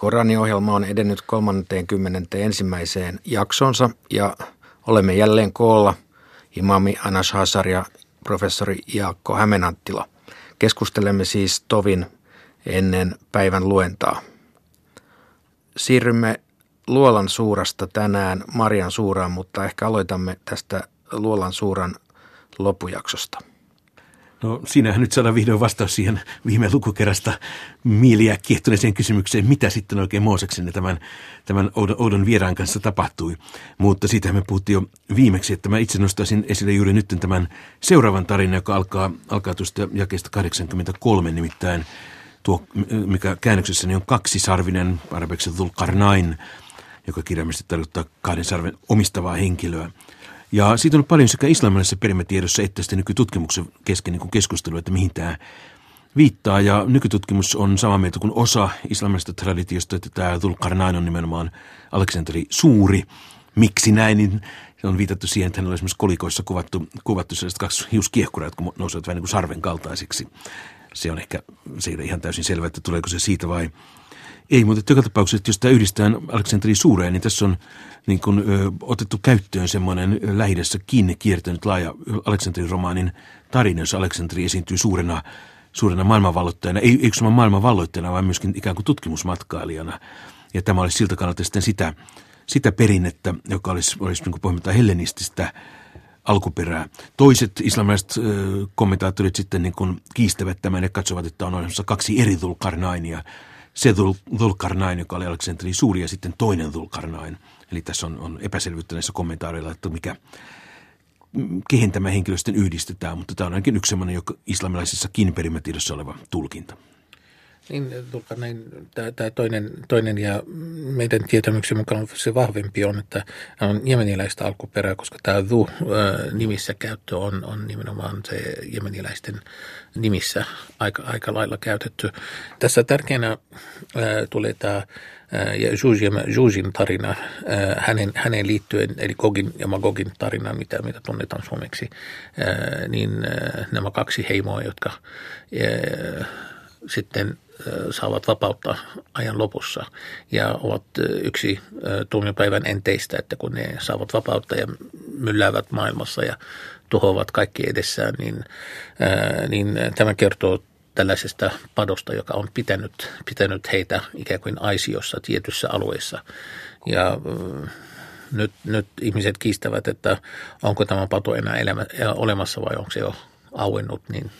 Koraani-ohjelma on edennyt 31. jaksonsa ja olemme jälleen koolla imami Anas Hajjar ja professori Jaakko Hämeen-Anttila. Keskustelemme siis tovin ennen päivän luentaa. Siirrymme Luolan suurasta tänään Marian suuraan, mutta ehkä aloitamme tästä Luolan suuran loppujaksosta. No siinähän nyt saadaan vihdoin vastaus siihen viime lukukerrasta mieliä kiehtoneeseen kysymykseen, mitä sitten oikein Mooseksen ja tämän oudon vieraan kanssa tapahtui. Mutta siitähän me puhuttiin jo viimeksi, että mä itse nostaisin esille juuri nyt tämän seuraavan tarinan, joka alkaa tuosta jakeesta 83, nimittäin tuo, mikä käännöksessäni on kaksisarvinen, arabeksi Dhul-Qarnayn, joka kirjaimellisesti tarkoittaa kahden sarven omistavaa henkilöä. Ja siitä on paljon sekä islamilaisessa perimätiedossa että sitten nykytutkimuksen kesken niin keskustelua, että mihin tämä viittaa. Ja nykytutkimus on samaa mieltä kuin osa islamilaisesta traditiosta, että tämä Dhul-Qarnayn on nimenomaan Aleksanteri Suuri. Miksi näin? Niin on viitattu siihen, että hänellä on esimerkiksi kolikoissa kuvattu sellaiset kaksi hiuskiehkuraa, jotka nousevat vähän niin kuin sarven kaltaisiksi. Se on ehkä siitä ihan täysin selvää, että tuleeko se siitä vai ei, mutta joka tapauksessa, jos tämä yhdistetään Aleksanteri Suureen, niin tässä on niin kuin, otettu käyttöön semmoinen Lähi-idässä kiinni kiertänyt laaja Aleksanterin romaanin tarina, jossa Aleksanteri esiintyy suurena maailmanvalloittajana, ei yksinomaan maailmanvalloittajana, vaan myöskin ikään kuin tutkimusmatkailijana. Ja tämä olisi siltä kannalta sitten sitä perinnettä, joka olisi niin kuin pohjimmiltaan hellenististä alkuperää. Toiset islamilaiset kommentaattorit sitten niin kuin kiistävät tämän ja katsovat, että on olemassa kaksi eri Dhul-Qarnaynia. Se Dhul-Qarnayn, joka oli Aleksanteri Suuri, ja sitten toinen Dhul-Qarnayn. Eli tässä on epäselvyyttä näissä kommentaareilla, että kehen tämä henkilö sitten yhdistetään, mutta tämä on ainakin yksi sellainen islamilaisessakin perimätiedossa oleva tulkinta. Niin, Dhul-Qarnayn, tämä toinen ja meidän tietämyksen mukaan se vahvempi on, että on jemeniläistä alkuperää, koska tämä Dhu-nimissä käyttö on nimenomaan se jemeniläisten nimissä aika lailla käytetty. Tässä tärkeänä tulee tämä Jujin tarina hänen liittyen, eli Gogin ja Magogin tarina, mitä tunnetaan suomeksi, niin nämä kaksi heimoa, jotka sitten saavat vapautta ajan lopussa ja ovat yksi tuomiopäivän enteistä, että kun ne saavat vapautta ja mylläävät maailmassa ja tuhoavat kaikki edessään, niin tämä kertoo tällaisesta padosta, joka on pitänyt heitä ikään kuin aisiossa tietyssä alueessa. Ja nyt ihmiset kiistävät, että onko tämä pato enää olemassa vai onko se jo auennut, niin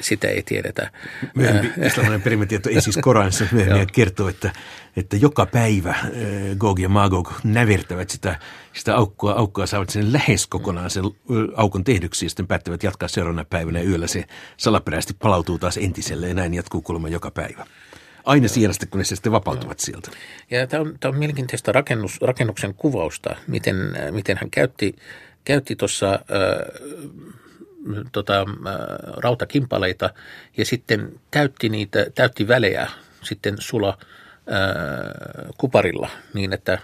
Sitä ei tiedetä. Myöhemmin islamilainen perimätieto, ei siis Koranissa myöhemmin kertoo, että joka päivä Gog ja Magog nävertävät sitä aukkoa, saavat sen lähes kokonaan sen aukon tehdyksi ja sitten päättävät jatkaa seuraavana päivänä ja yöllä se salaperäisesti palautuu taas entiselle ja näin jatkuu kuulemma joka päivä. Aina siellä sitten, kun ne sitten vapautuvat sieltä. Ja tämä on mielenkiintoista rakennuksen kuvausta, miten hän käytti tuossa rautakimpaleita ja sitten täytti välejä sitten sula kuparilla niin, että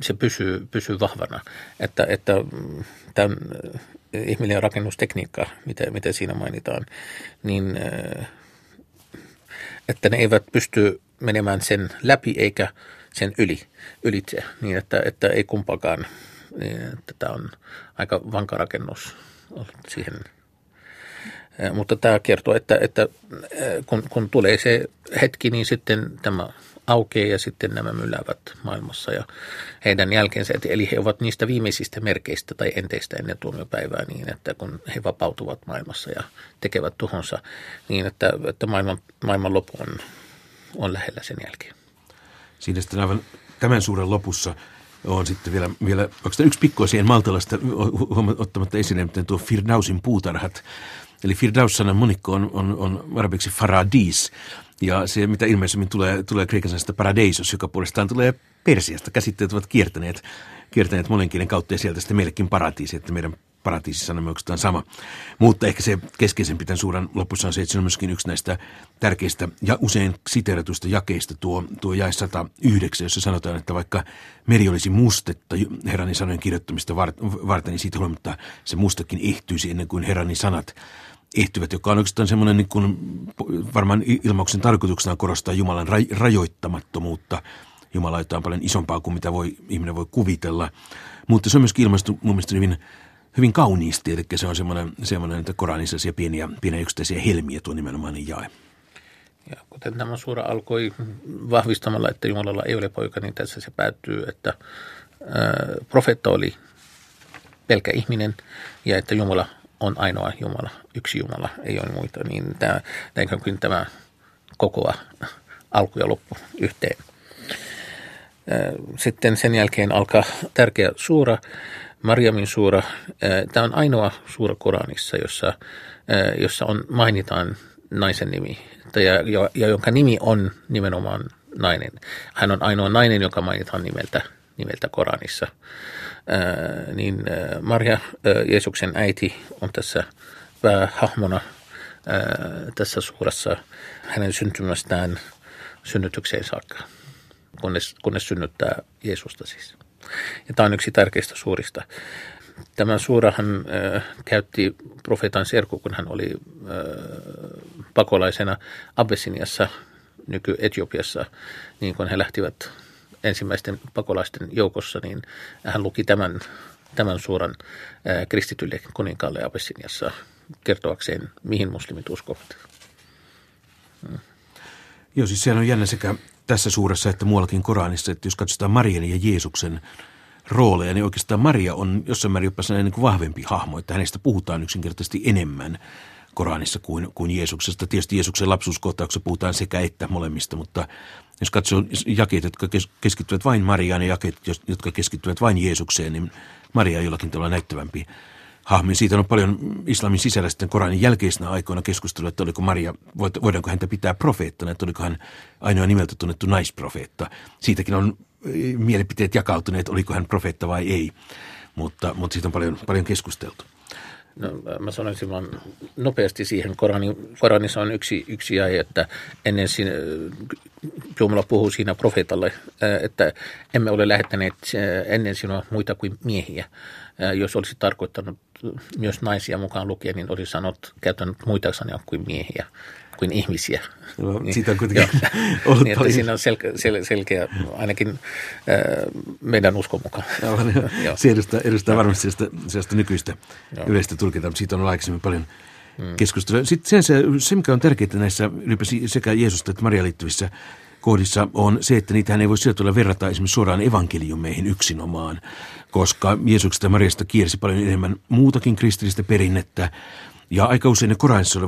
se pysyy vahvana, että tämän ihminen rakennustekniikka, mitä siinä mainitaan, niin että ne eivät pysty menemään sen läpi eikä sen ylitse niin, että ei kumpakaan, niin, että tämä on aika vanka rakennus siihen. Mutta tämä kertoo, että kun tulee se hetki, niin sitten tämä aukeaa ja sitten nämä mylläävät maailmassa ja heidän jälkeensä. Eli he ovat niistä viimeisistä merkeistä tai enteistä ennen tuomiopäivää niin, että kun he vapautuvat maailmassa ja tekevät tuhonsa, niin että maailman lopu on lähellä sen jälkeen. Siinä sitten aivan tämän suuren lopussa on sitten vielä oikeastaan yksi pikku asia, en maltalaista ottamatta esille, miten tuo Firdausin puutarhat. Eli Firdaus-sanan monikko on arabiksi faradis, ja se mitä ilmeisemmin tulee kreikan sanasta paradeisos, joka puolestaan tulee Persiasta. Käsitteet ovat kiertäneet monen kielen kautta ja sieltä sitten meillekin paratiisi, että meidän paratiisisanamme on sama. Mutta ehkä se keskeisempi tämän suuran lopussa on se, että se on myöskin yksi näistä tärkeistä ja usein siteeratuista jakeista tuo jae 109, jossa sanotaan, että vaikka meri olisi mustetta Herranin sanojen kirjoittamista varten, niin siitä huolimatta se mustakin ehtyisi ennen kuin Herranin sanat ehtyvät, joka on oikeastaan semmoinen niin kuin, varmaan ilmauksen tarkoituksena korostaa Jumalan rajoittamattomuutta. Jumala on paljon isompaa kuin mitä ihminen voi kuvitella, mutta se on myöskin ilmaistu mun mielestä hyvin kauniisti, eli se on semmoinen, että Koranissa pieniä yksittäisiä helmiä tuo nimenomainen jae. Ja kuten tämä suora alkoi vahvistamalla, että Jumalalla ei ole poika, niin tässä se päättyy, että profeetta oli pelkä ihminen ja että Jumala on ainoa Jumala, yksi Jumala, ei ole muita. Niin tämä kokoaa alku ja loppu yhteen. Sitten sen jälkeen alkaa tärkeä suura, Mariamin suura. Tämä on ainoa suura Koranissa, jossa mainitaan naisen nimi ja jonka nimi on nimenomaan nainen. Hän on ainoa nainen, joka mainitaan nimeltä Koranissa. Niin Maria, Jeesuksen äiti, on tässä päähahmona tässä suurassa hänen syntymästään synnytykseen saakka, kunnes synnyttää Jeesusta siis. Ja tämä on yksi tärkeistä suurista. Tämä suurahan käytti profeetan serku, kun hän oli pakolaisena Abessiniassa, nyky-Etiopiassa, niin kun he lähtivät ensimmäisten pakolaisten joukossa, niin hän luki tämän suuran kristitylle kuninkaalle Abessiniassa kertoakseen, mihin muslimit uskovat. Joo, siis sehän on jännä sekä tässä suurassa että muuallakin Koranissa, että jos katsotaan Marian ja Jeesuksen rooleja, niin oikeastaan Maria on jossain määrin jopa sellainen niin vahvempi hahmo, että hänestä puhutaan yksinkertaisesti enemmän Koranissa kuin Jeesuksesta. Tietysti Jeesuksen lapsuuskohtauksessa puhutaan sekä että molemmista, mutta jos katsoo jakeet, jotka keskittyvät vain Mariaan ja jakeet, jotka keskittyvät vain Jeesukseen, niin Maria on jollakin tavalla näyttävämpi hahmo. Siitä on paljon islamin sisällä sitten Koranin jälkeisenä aikoina keskustelua, että oliko Maria, voidaanko häntä pitää profeettana, että oliko hän ainoa nimeltä tunnettu naisprofeetta. Siitäkin on mielipiteet jakautuneet, oliko hän profeetta vai ei, mutta siitä on paljon keskusteltu. No, mä sanoisin vaan nopeasti siihen. Koranissa on yksi jae, että ennen Jumala puhuu siinä profeetalle, että emme ole lähettäneet ennen sinua muita kuin miehiä. Jos olisi tarkoittanut myös naisia mukaan lukien, niin olisi sanonut, käytänyt muita sanoja kuin miehiä, kuin ihmisiä. No, siitä on kuitenkin ollut niin, että siinä on selkeä, ainakin meidän uskon mukaan. No, se edustaa varmasti sellaista nykyistä yleistä tulkintaa, mutta siitä on aikaisemmin paljon keskustelua. Sitten se, mikä on tärkeää näissä sekä Jeesusta että Maria liittyvissä kohdissa on se, että niitähän ei voi sillä tavalla verrata esimerkiksi suoraan evankeliumeihin yksinomaan, koska Jeesuksesta ja Mariasta kiersi paljon enemmän muutakin kristillistä perinnettä ja aika usein ne Koranissa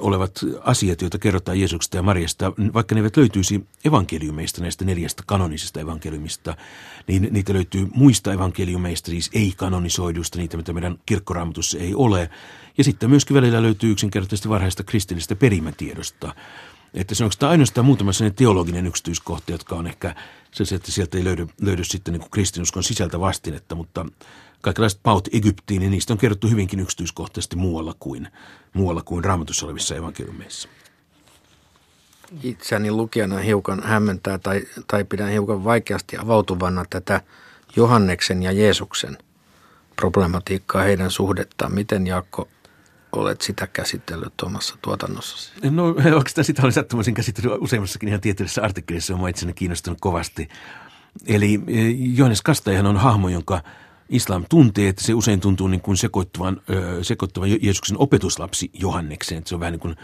olevat asiat, joita kerrotaan Jeesuksesta ja Mariasta, vaikka ne eivät löytyisi evankeliumeista, näistä 4 kanonisista evankeliumista, niin niitä löytyy muista evankeliumeista, siis ei-kanonisoidusta, niitä mitä meidän kirkkoraamatussa ei ole. Ja sitten myöskin välillä löytyy yksinkertaisesti varhaista kristillistä perimätiedosta. Että se on ainoastaan muutama sellainen teologinen yksityiskohta, jotka on ehkä se, että sieltä ei löydy sitten niin kuin kristinuskon sisältä vastinetta, mutta kaikenlaiset paut Egyptiin, niin niistä on kerrottu hyvinkin yksityiskohtaisesti muualla kuin Raamatussa olevissa evankeliumeissa. Itseäni lukijana hiukan hämmentää tai pidän hiukan vaikeasti avautuvana tätä Johanneksen ja Jeesuksen problematiikkaa, heidän suhdettaan. Miten, Jaakko, olet sitä käsitellyt omassa tuotannossasi? No oikeastaan sitä olen sattumaisen käsitellyt useammassakin ihan tieteellisessä artikkelissa, olen itseäni kiinnostanut kovasti. Eli Johannes Kastajahan on hahmo, jonka islam tuntee, että se usein tuntuu niin kuin sekoittuvan Jeesuksen opetuslapsi Johannekseen. Se on vähän niin kuin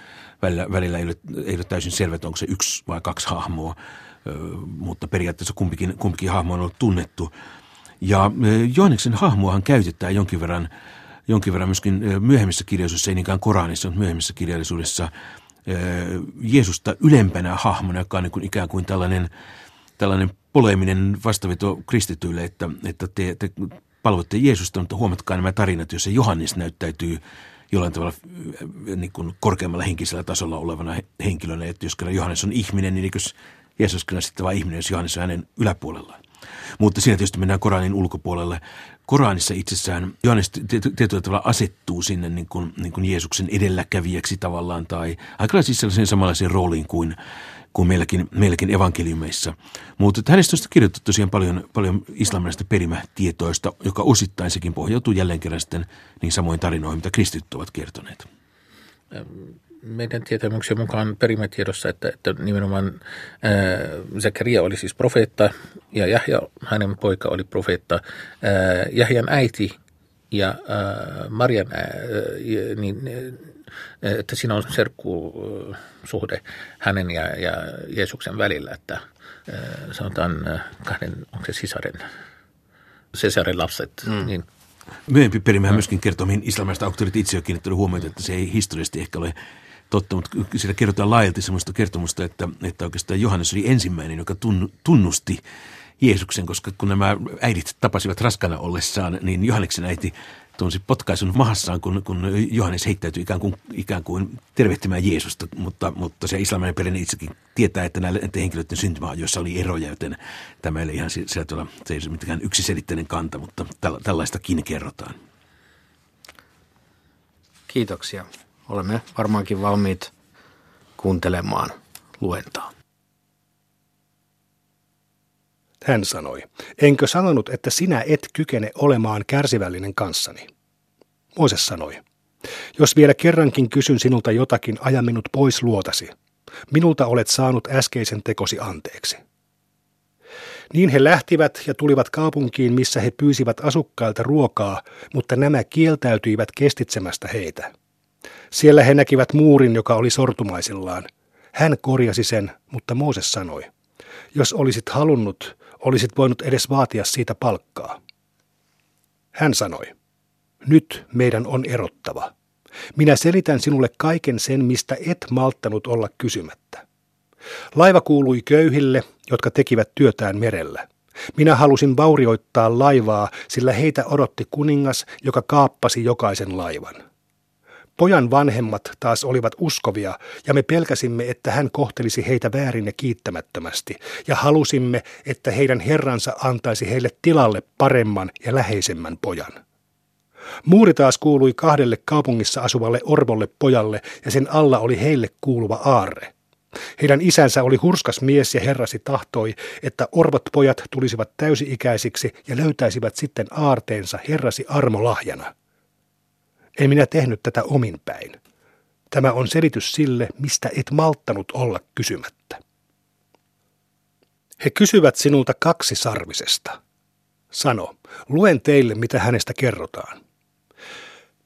välillä ei ole täysin selvä, onko se 1 vai 2 hahmoa, mutta periaatteessa kumpikin hahmo on ollut tunnettu. Ja Johanneksen hahmoahan käytetään jonkin verran myöskin myöhemmissä kirjallisuudessa, ei niinkään Koranissa, mutta myöhemmissä kirjallisuudessa Jeesusta ylempänä hahmona, joka on niin kuin ikään kuin tällainen poleminen vastaveto kristityille, että te palvotte Jeesusta, mutta huomatkaa nämä tarinat, joissa Johannes näyttäytyy jollain tavalla niin kuin korkeammalla henkisellä tasolla olevana henkilönä, että jos Johannes on ihminen, niin eikös Jeesus kyllä sitten vaan ihminen, jos Johannes on hänen yläpuolellaan. Mutta siinä tietysti mennään Koranin ulkopuolelle. Koranissa itsessään Johannes tietyllä tavalla asettuu sinne niin kuin Jeesuksen edelläkävijäksi tavallaan tai aika siis sellaiseen samanlaiseen rooliin kuin meilläkin evankeliumeissa. Mutta hänestä on kirjoitettu tosiaan paljon islamilaisista perimätietoista, joka osittain sekin pohjautuu jälleen kerran sitten niin samoin tarinoihin, mitä kristityt ovat kertoneet. meidän tietämyksen mukaan perimätiedossa, että nimenomaan Zakariya oli siis profeetta ja Jahja, hänen poika, oli profeetta. Jahjan äiti ja Marian, niin, että siinä on serkkusuhde hänen ja Jeesuksen välillä, että sanotaan kahden, onko se sisaren lapset, niin myöhempi perimähän myöskin kertoo, mihin islamilaiset auktorit itse on kiinnittänyt huomiota, että se ei historiallisesti ehkä ole totta, mutta siellä kerrotaan laajalti sellaista kertomusta, että oikeastaan Johannes oli ensimmäinen, joka tunnusti Jeesuksen, koska kun nämä äidit tapasivat raskana ollessaan, niin Johanneksen äiti tunsi potkaisun mahassaan, kun Johannes heittäytyi ikään kuin tervehtimään Jeesusta, mutta se islamilainen perinne itsekin tietää, että näiden henkilöiden syntymäajoissa oli eroja, joten tämä ei ihan se ei ole mitenkään yksiselitteinen kanta, mutta tällaistakin kerrotaan. Kiitoksia. Olemme varmaankin valmiit kuuntelemaan luentaa. Hän sanoi, enkö sanonut, että sinä et kykene olemaan kärsivällinen kanssani? Mooses sanoi, jos vielä kerrankin kysyn sinulta jotakin, aja minut pois luotasi. Minulta olet saanut äskeisen tekosi anteeksi. Niin he lähtivät ja tulivat kaupunkiin, missä he pyysivät asukkailta ruokaa, mutta nämä kieltäytyivät kestitsemästä heitä. Siellä he näkivät muurin, joka oli sortumaisillaan. Hän korjasi sen, mutta Mooses sanoi, jos olisit halunnut, olisit voinut edes vaatia siitä palkkaa. Hän sanoi, nyt meidän on erottava. Minä selitän sinulle kaiken sen, mistä et malttanut olla kysymättä. Laiva kuului köyhille, jotka tekivät työtään merellä. Minä halusin vaurioittaa laivaa, sillä heitä odotti kuningas, joka kaappasi jokaisen laivan. Pojan vanhemmat taas olivat uskovia, ja me pelkäsimme, että hän kohtelisi heitä väärin ja kiittämättömästi, ja halusimme, että heidän herransa antaisi heille tilalle paremman ja läheisemmän pojan. Muuri taas kuului kahdelle kaupungissa asuvalle orvolle pojalle, ja sen alla oli heille kuuluva aarre. Heidän isänsä oli hurskas mies, ja herrasi tahtoi, että orvot pojat tulisivat täysi-ikäisiksi ja löytäisivät sitten aarteensa herrasi armolahjana. En minä tehnyt tätä omin päin. Tämä on selitys sille, mistä et malttanut olla kysymättä. He kysyvät sinulta kaksisarvisesta. Sano, luen teille, mitä hänestä kerrotaan.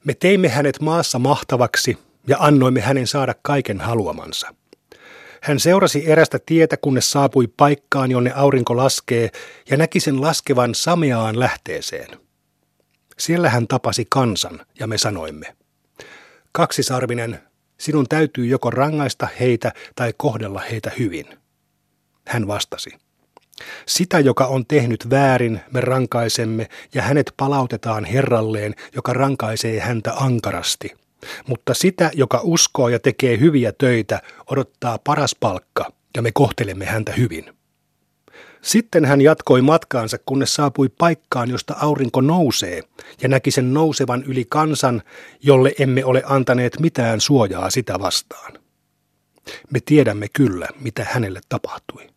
Me teimme hänet maassa mahtavaksi ja annoimme hänen saada kaiken haluamansa. Hän seurasi erästä tietä, kunnes saapui paikkaan, jonne aurinko laskee, ja näki sen laskevan sameaan lähteeseen. Siellä hän tapasi kansan, ja me sanoimme, kaksisarvinen, sinun täytyy joko rangaista heitä tai kohdella heitä hyvin. Hän vastasi, sitä, joka on tehnyt väärin, me rankaisemme, ja hänet palautetaan Herralleen, joka rankaisee häntä ankarasti. Mutta sitä, joka uskoo ja tekee hyviä töitä, odottaa paras palkka, ja me kohtelemme häntä hyvin. Sitten hän jatkoi matkaansa, kunnes saapui paikkaan, josta aurinko nousee, ja näki sen nousevan yli kansan, jolle emme ole antaneet mitään suojaa sitä vastaan. Me tiedämme kyllä, mitä hänelle tapahtui.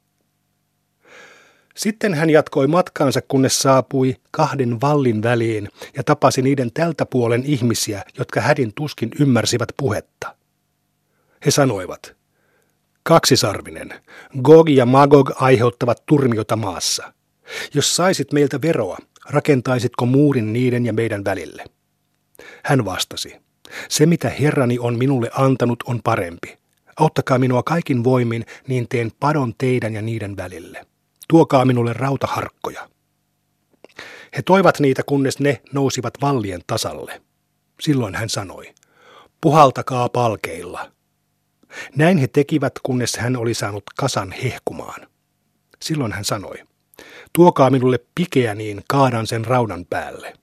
Sitten hän jatkoi matkaansa, kunnes saapui kahden vallin väliin, ja tapasi niiden tältä puolen ihmisiä, jotka hädin tuskin ymmärsivät puhetta. He sanoivat, kaksisarvinen, Gog ja Magog aiheuttavat turmiota maassa. Jos saisit meiltä veroa, rakentaisitko muurin niiden ja meidän välille? Hän vastasi, se mitä herrani on minulle antanut on parempi. Auttakaa minua kaikin voimin, niin teen padon teidän ja niiden välille. Tuokaa minulle rautaharkkoja. He toivat niitä, kunnes ne nousivat vallien tasalle. Silloin hän sanoi, puhaltakaa palkeilla. Näin he tekivät, kunnes hän oli saanut kasan hehkumaan. Silloin hän sanoi, tuokaa minulle pikeä, niin kaadan sen raudan päälle.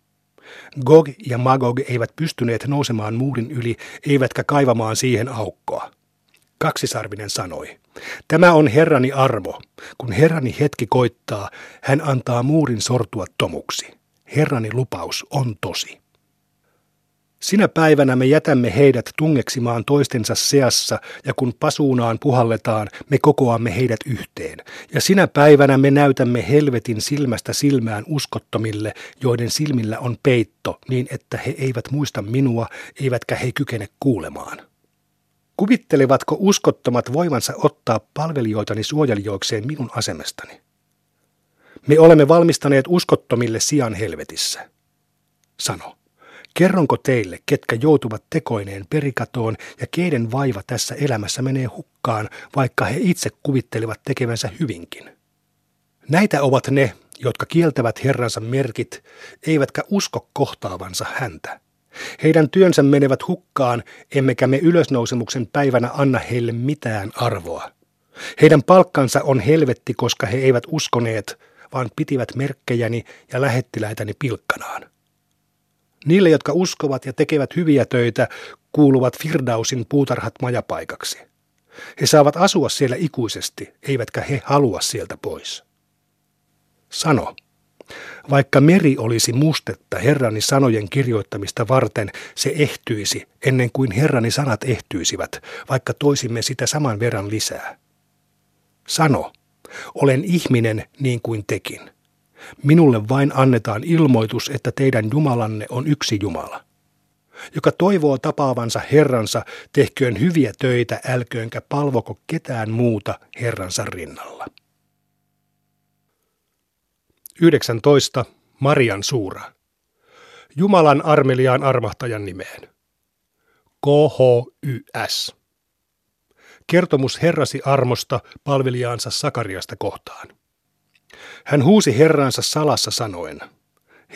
Gog ja Magog eivät pystyneet nousemaan muurin yli, eivätkä kaivamaan siihen aukkoa. Kaksisarvinen sanoi, tämä on herrani armo. Kun herrani hetki koittaa, hän antaa muurin sortua tomuksi. Herrani lupaus on tosi. Sinä päivänä me jätämme heidät tungeksimaan toistensa seassa, ja kun pasuunaan puhalletaan, me kokoamme heidät yhteen. Ja sinä päivänä me näytämme helvetin silmästä silmään uskottomille, joiden silmillä on peitto, niin että he eivät muista minua, eivätkä he kykene kuulemaan. Kuvittelevatko uskottomat voimansa ottaa palvelijoitani suojelijoikseen minun asemastani? Me olemme valmistaneet uskottomille sijan helvetissä. Sano, kerronko teille, ketkä joutuvat tekoineen perikatoon ja keiden vaiva tässä elämässä menee hukkaan, vaikka he itse kuvittelevat tekevänsä hyvinkin? Näitä ovat ne, jotka kieltävät Herransa merkit, eivätkä usko kohtaavansa häntä. Heidän työnsä menevät hukkaan, emmekä me ylösnousemuksen päivänä anna heille mitään arvoa. Heidän palkkansa on helvetti, koska he eivät uskoneet, vaan pitivät merkkejäni ja lähettiläitäni pilkkanaan. Niille, jotka uskovat ja tekevät hyviä töitä, kuuluvat Firdausin puutarhat majapaikaksi. He saavat asua siellä ikuisesti, eivätkä he halua sieltä pois. Sano, vaikka meri olisi mustetta Herrani sanojen kirjoittamista varten, se ehtyisi ennen kuin Herrani sanat ehtyisivät, vaikka toisimme sitä saman verran lisää. Sano, olen ihminen niin kuin tekin. Minulle vain annetaan ilmoitus, että teidän Jumalanne on yksi Jumala. Joka toivoo tapaavansa Herransa, tehköön hyviä töitä, älköönkä palvoko ketään muuta Herransa rinnalla. 19. Marian suura. Jumalan armeliaan armahtajan nimeen. KHYS. Kertomus Herrasi armosta palvelijaansa Sakariasta kohtaan. Hän huusi Herransa salassa sanoen,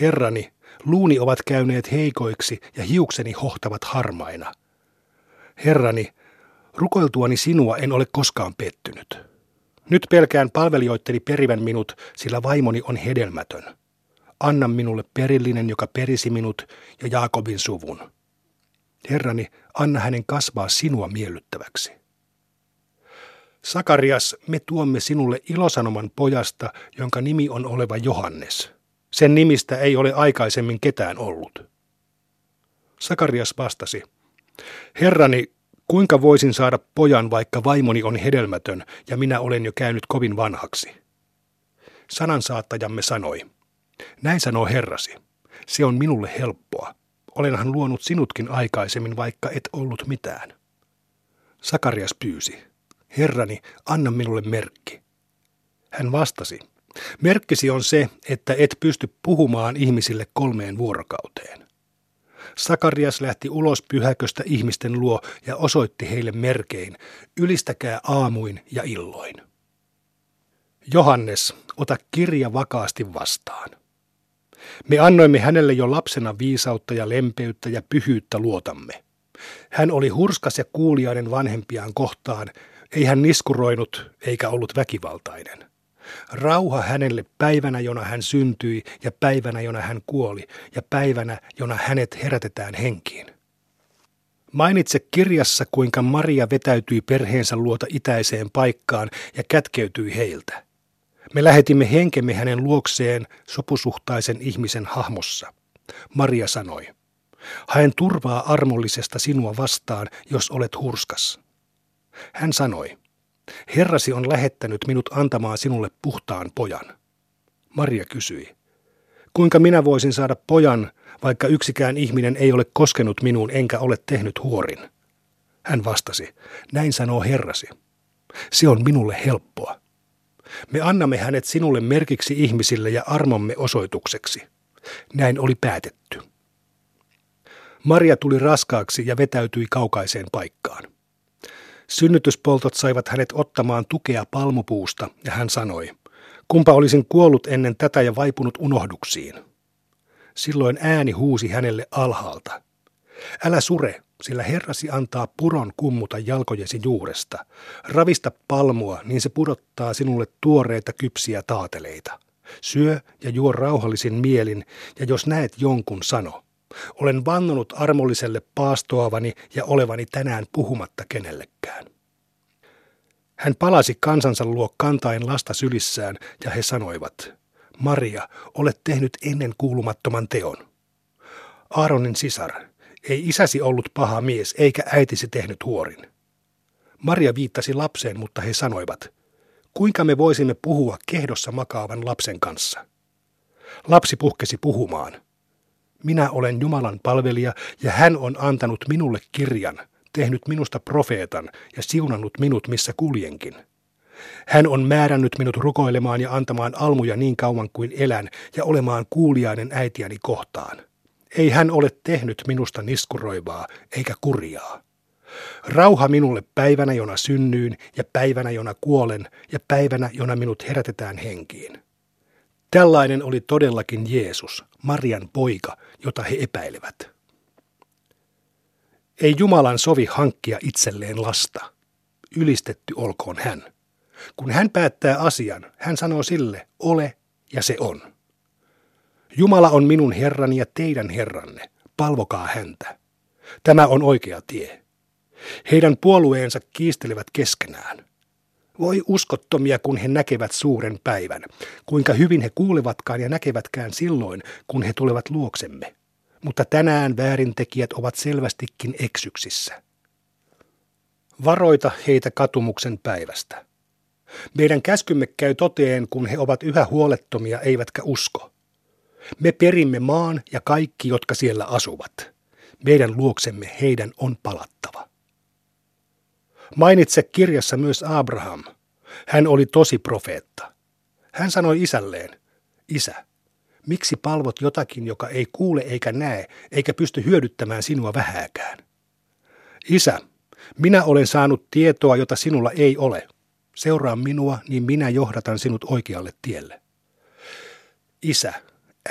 Herrani, luuni ovat käyneet heikoiksi ja hiukseni hohtavat harmaina. Herrani, rukoiltuani sinua en ole koskaan pettynyt. Nyt pelkään palvelijoitteni perivän minut, sillä vaimoni on hedelmätön. Anna minulle perillinen, joka perisi minut ja Jaakobin suvun. Herrani, anna hänen kasvaa sinua miellyttäväksi. Sakarias, me tuomme sinulle ilosanoman pojasta, jonka nimi on oleva Johannes. Sen nimistä ei ole aikaisemmin ketään ollut. Sakarias vastasi, Herrani, kuinka voisin saada pojan, vaikka vaimoni on hedelmätön ja minä olen jo käynyt kovin vanhaksi? Sanansaattajamme sanoi, näin sanoo Herrasi, se on minulle helppoa. Olenhan luonut sinutkin aikaisemmin, vaikka et ollut mitään. Sakarias pyysi, Herrani, anna minulle merkki. Hän vastasi, merkkisi on se, että et pysty puhumaan ihmisille 3 vuorokauteen. Sakarias lähti ulos pyhäköstä ihmisten luo ja osoitti heille merkein, ylistäkää aamuin ja illoin. Johannes, ota kirja vakaasti vastaan. Me annoimme hänelle jo lapsena viisautta ja lempeyttä ja pyhyyttä luotamme. Hän oli hurskas ja kuuliainen vanhempiaan kohtaan, ei hän niskuroinut eikä ollut väkivaltainen. Rauha hänelle päivänä, jona hän syntyi, ja päivänä, jona hän kuoli, ja päivänä, jona hänet herätetään henkiin. Mainitse kirjassa, kuinka Maria vetäytyi perheensä luota itäiseen paikkaan ja kätkeytyi heiltä. Me lähetimme henkemme hänen luokseen sopusuhtaisen ihmisen hahmossa. Maria sanoi, haen turvaa armollisesta sinua vastaan, jos olet hurskas. Hän sanoi, Herrasi on lähettänyt minut antamaan sinulle puhtaan pojan. Maria kysyi, kuinka minä voisin saada pojan, vaikka yksikään ihminen ei ole koskenut minuun enkä ole tehnyt huorin? Hän vastasi, näin sanoo Herrasi. Se on minulle helppoa. Me annamme hänet sinulle merkiksi ihmisille ja armomme osoitukseksi. Näin oli päätetty. Maria tuli raskaaksi ja vetäytyi kaukaiseen paikkaan. Synnytyspoltot saivat hänet ottamaan tukea palmupuusta, ja hän sanoi, kumpa olisin kuollut ennen tätä ja vaipunut unohduksiin. Silloin ääni huusi hänelle alhaalta. Älä sure, sillä Herrasi antaa puron kummuta jalkojesi juuresta. Ravista palmua, niin se pudottaa sinulle tuoreita kypsiä taateleita. Syö ja juo rauhallisin mielin, ja jos näet jonkun, sano. Olen vannonut armolliselle paastoavani ja olevani tänään puhumatta kenellekään. Hän palasi kansansa luo kantaen lasta sylissään ja he sanoivat, Maria, olet tehnyt ennen kuulumattoman teon. Aaronin sisar, ei isäsi ollut paha mies eikä äitisi tehnyt huorin. Maria viittasi lapseen, mutta he sanoivat, kuinka me voisimme puhua kehdossa makaavan lapsen kanssa? Lapsi puhkesi puhumaan. Minä olen Jumalan palvelija ja hän on antanut minulle kirjan, tehnyt minusta profeetan ja siunannut minut, missä kuljenkin. Hän on määrännyt minut rukoilemaan ja antamaan almuja niin kauan kuin elän ja olemaan kuuliainen äitiäni kohtaan. Ei hän ole tehnyt minusta niskuroivaa eikä kurjaa. Rauha minulle päivänä, jona synnyin, ja päivänä, jona kuolen, ja päivänä, jona minut herätetään henkiin. Tällainen oli todellakin Jeesus, Marian poika, jota he epäilevät. Ei Jumalan sovi hankkia itselleen lasta. Ylistetty olkoon hän. Kun hän päättää asian, hän sanoo sille, ole, ja se on. Jumala on minun Herrani ja teidän Herranne, palvokaa häntä. Tämä on oikea tie. Heidän puolueensa kiistelevät keskenään. Voi uskottomia, kun he näkevät suuren päivän, kuinka hyvin he kuulevatkaan ja näkevätkään silloin, kun he tulevat luoksemme. Mutta tänään väärintekijät ovat selvästikin eksyksissä. Varoita heitä katumuksen päivästä. Meidän käskymme käy toteen, kun he ovat yhä huolettomia eivätkä usko. Me perimme maan ja kaikki, jotka siellä asuvat. Meidän luoksemme heidän on palattava. Mainitse kirjassa myös Abraham. Hän oli tosi profeetta. Hän sanoi isälleen, isä, miksi palvot jotakin, joka ei kuule eikä näe, eikä pysty hyödyttämään sinua vähääkään? Isä, minä olen saanut tietoa, jota sinulla ei ole. Seuraa minua, niin minä johdatan sinut oikealle tielle. Isä,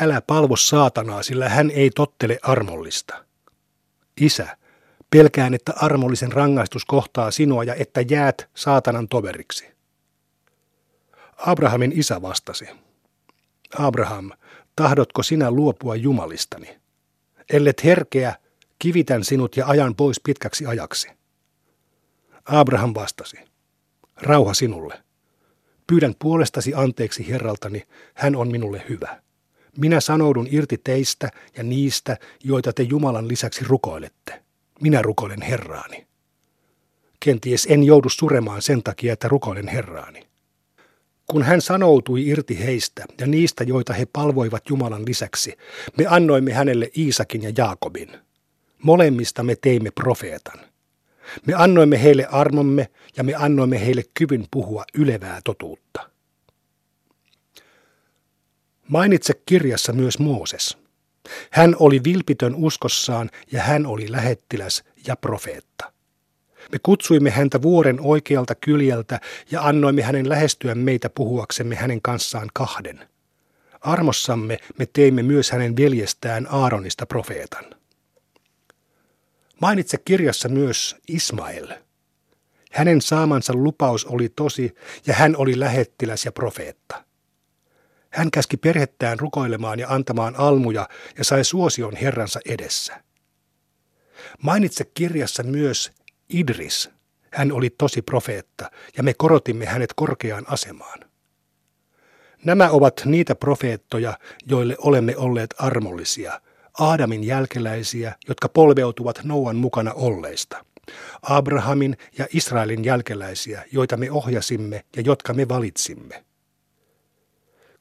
älä palvo saatanaa, sillä hän ei tottele armollista. Isä, pelkään, että armollisen rangaistus kohtaa sinua ja että jäät saatanan toveriksi. Abrahamin isä vastasi, Abraham, tahdotko sinä luopua jumalistani? Ellet herkeä, kivitän sinut ja ajan pois pitkäksi ajaksi. Abraham vastasi, rauha sinulle. Pyydän puolestasi anteeksi Herraltani, hän on minulle hyvä. Minä sanoudun irti teistä ja niistä, joita te Jumalan lisäksi rukoilette. Minä rukoilen Herraani. Kenties en joudu suremaan sen takia, että rukoilen Herraani. Kun hän sanoutui irti heistä ja niistä, joita he palvoivat Jumalan lisäksi, me annoimme hänelle Iisakin ja Jaakobin. Molemmista me teimme profeetan. Me annoimme heille armomme ja me annoimme heille kyvyn puhua ylevää totuutta. Mainitse kirjassa myös Mooses. Hän oli vilpitön uskossaan ja hän oli lähettiläs ja profeetta. Me kutsuimme häntä vuoren oikealta kyljeltä ja annoimme hänen lähestyä meitä puhuaksemme hänen kanssaan kahden. Armossamme me teimme myös hänen veljestään Aaronista profeetan. Mainitse kirjassa myös Ismail. Hänen saamansa lupaus oli tosi ja hän oli lähettiläs ja profeetta. Hän käski perhettään rukoilemaan ja antamaan almuja ja sai suosion Herransa edessä. Mainitse kirjassa myös Idris. Hän oli tosi profeetta ja me korotimme hänet korkeaan asemaan. Nämä ovat niitä profeettoja, joille olemme olleet armollisia, Aadamin jälkeläisiä, jotka polveutuvat Nooan mukana olleista, Abrahamin ja Israelin jälkeläisiä, joita me ohjasimme ja jotka me valitsimme.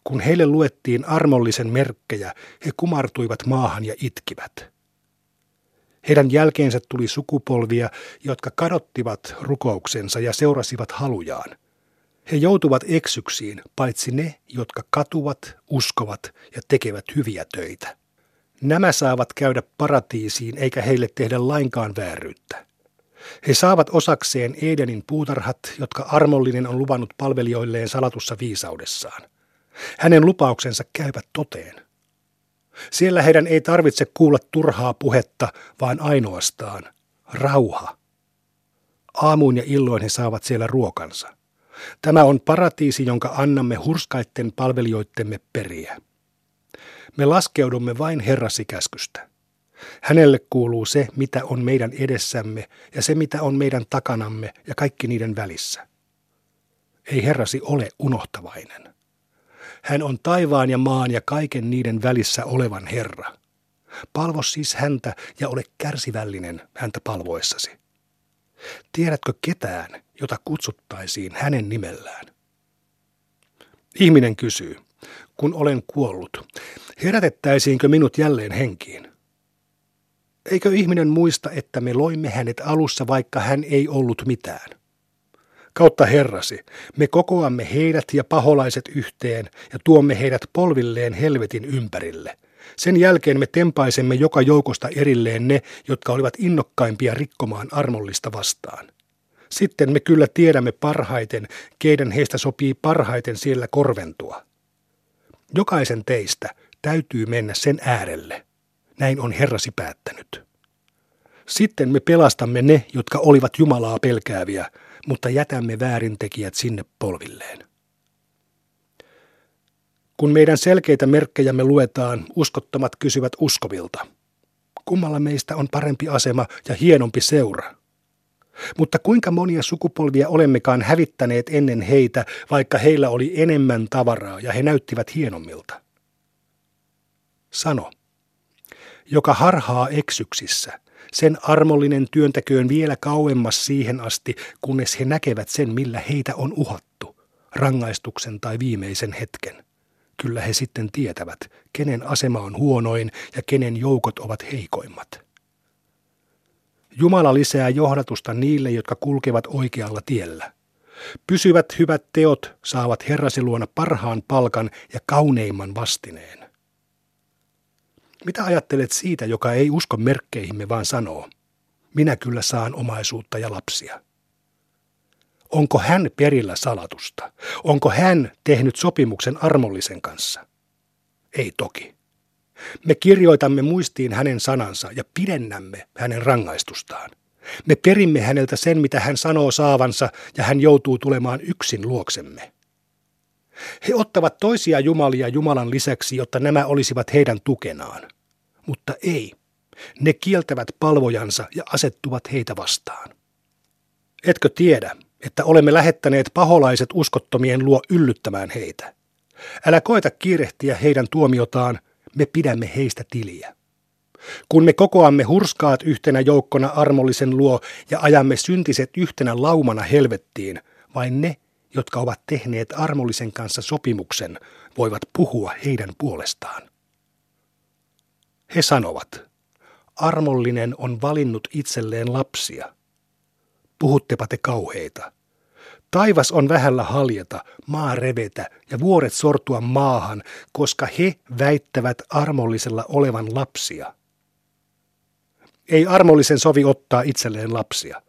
Kun heille luettiin armollisen merkkejä, he kumartuivat maahan ja itkivät. Heidän jälkeensä tuli sukupolvia, jotka kadottivat rukouksensa ja seurasivat halujaan. He joutuvat eksyksiin, paitsi ne, jotka katuvat, uskovat ja tekevät hyviä töitä. Nämä saavat käydä paratiisiin eikä heille tehdä lainkaan vääryyttä. He saavat osakseen Edenin puutarhat, jotka armollinen on luvannut palvelijoilleen salatussa viisaudessaan. Hänen lupauksensa käyvät toteen. Siellä heidän ei tarvitse kuulla turhaa puhetta, vaan ainoastaan rauha. Aamuin ja illoin he saavat siellä ruokansa. Tämä on paratiisi, jonka annamme hurskaitten palvelijoittemme periä. Me laskeudumme vain Herrasi käskystä. Hänelle kuuluu se, mitä on meidän edessämme ja se, mitä on meidän takanamme ja kaikki niiden välissä. Ei Herrasi ole unohtavainen. Hän on taivaan ja maan ja kaiken niiden välissä olevan Herra. Palvo siis häntä ja ole kärsivällinen häntä palvoessasi. Tiedätkö ketään, jota kutsuttaisiin hänen nimellään? Ihminen kysyy, kun olen kuollut, herätettäisiinkö minut jälleen henkiin? Eikö ihminen muista, että me loimme hänet alussa, vaikka hän ei ollut mitään? Kautta Herrasi, me kokoamme heidät ja paholaiset yhteen ja tuomme heidät polvilleen helvetin ympärille. Sen jälkeen me tempaisemme joka joukosta erilleen ne, jotka olivat innokkaimpia rikkomaan armollista vastaan. Sitten me kyllä tiedämme parhaiten, keiden heistä sopii parhaiten siellä korventua. Jokaisen teistä täytyy mennä sen äärelle. Näin on Herrasi päättänyt. Sitten me pelastamme ne, jotka olivat Jumalaa pelkääviä, mutta jätämme väärintekijät sinne polvilleen. Kun meidän selkeitä merkkejämme luetaan, uskottomat kysyvät uskovilta. Kummalla meistä on parempi asema ja hienompi seura? Mutta kuinka monia sukupolvia olemmekaan hävittäneet ennen heitä, vaikka heillä oli enemmän tavaraa ja he näyttivät hienommilta? Sano, joka harhaa eksyksissä, sen armollinen työntäköön vielä kauemmas siihen asti, kunnes he näkevät sen, millä heitä on uhattu, rangaistuksen tai viimeisen hetken. Kyllä he sitten tietävät, kenen asema on huonoin ja kenen joukot ovat heikoimmat. Jumala lisää johdatusta niille, jotka kulkevat oikealla tiellä. Pysyvät hyvät teot saavat Herrasi luona parhaan palkan ja kauneimman vastineen. Mitä ajattelet siitä, joka ei usko merkkeihimme, vaan sanoo, minä kyllä saan omaisuutta ja lapsia? Onko hän perillä salatusta? Onko hän tehnyt sopimuksen armollisen kanssa? Ei toki. Me kirjoitamme muistiin hänen sanansa ja pidennämme hänen rangaistustaan. Me perimme häneltä sen, mitä hän sanoo saavansa, ja hän joutuu tulemaan yksin luoksemme. He ottavat toisia jumalia Jumalan lisäksi, jotta nämä olisivat heidän tukenaan. Mutta ei. Ne kieltävät palvojansa ja asettuvat heitä vastaan. Etkö tiedä, että olemme lähettäneet paholaiset uskottomien luo yllyttämään heitä? Älä koeta kiirehtiä heidän tuomiotaan, me pidämme heistä tiliä. Kun me kokoamme hurskaat yhtenä joukkona armollisen luo ja ajamme syntiset yhtenä laumana helvettiin, vain ne, jotka ovat tehneet armollisen kanssa sopimuksen, voivat puhua heidän puolestaan. He sanovat, armollinen on valinnut itselleen lapsia. Puhuttepa te kauheita. Taivas on vähällä haljeta, maa revetä ja vuoret sortua maahan, koska he väittävät armollisella olevan lapsia. Ei armollisen sovi ottaa itselleen lapsia.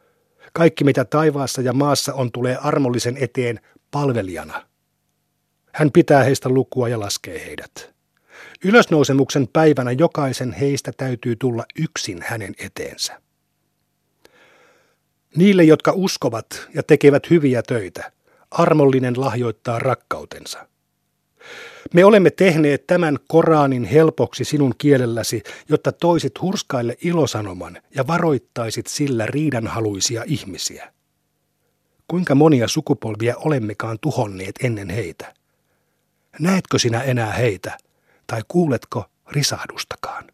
Kaikki, mitä taivaassa ja maassa on, tulee armollisen eteen palvelijana. Hän pitää heistä lukua ja laskee heidät. Ylösnousemuksen päivänä jokaisen heistä täytyy tulla yksin hänen eteensä. Niille, jotka uskovat ja tekevät hyviä töitä, armollinen lahjoittaa rakkautensa. Me olemme tehneet tämän Koraanin helpoksi sinun kielelläsi, jotta toisit hurskaille ilosanoman ja varoittaisit sillä riidanhaluisia ihmisiä. Kuinka monia sukupolvia olemmekaan tuhonneet ennen heitä? Näetkö sinä enää heitä, tai kuuletko risahdustakaan?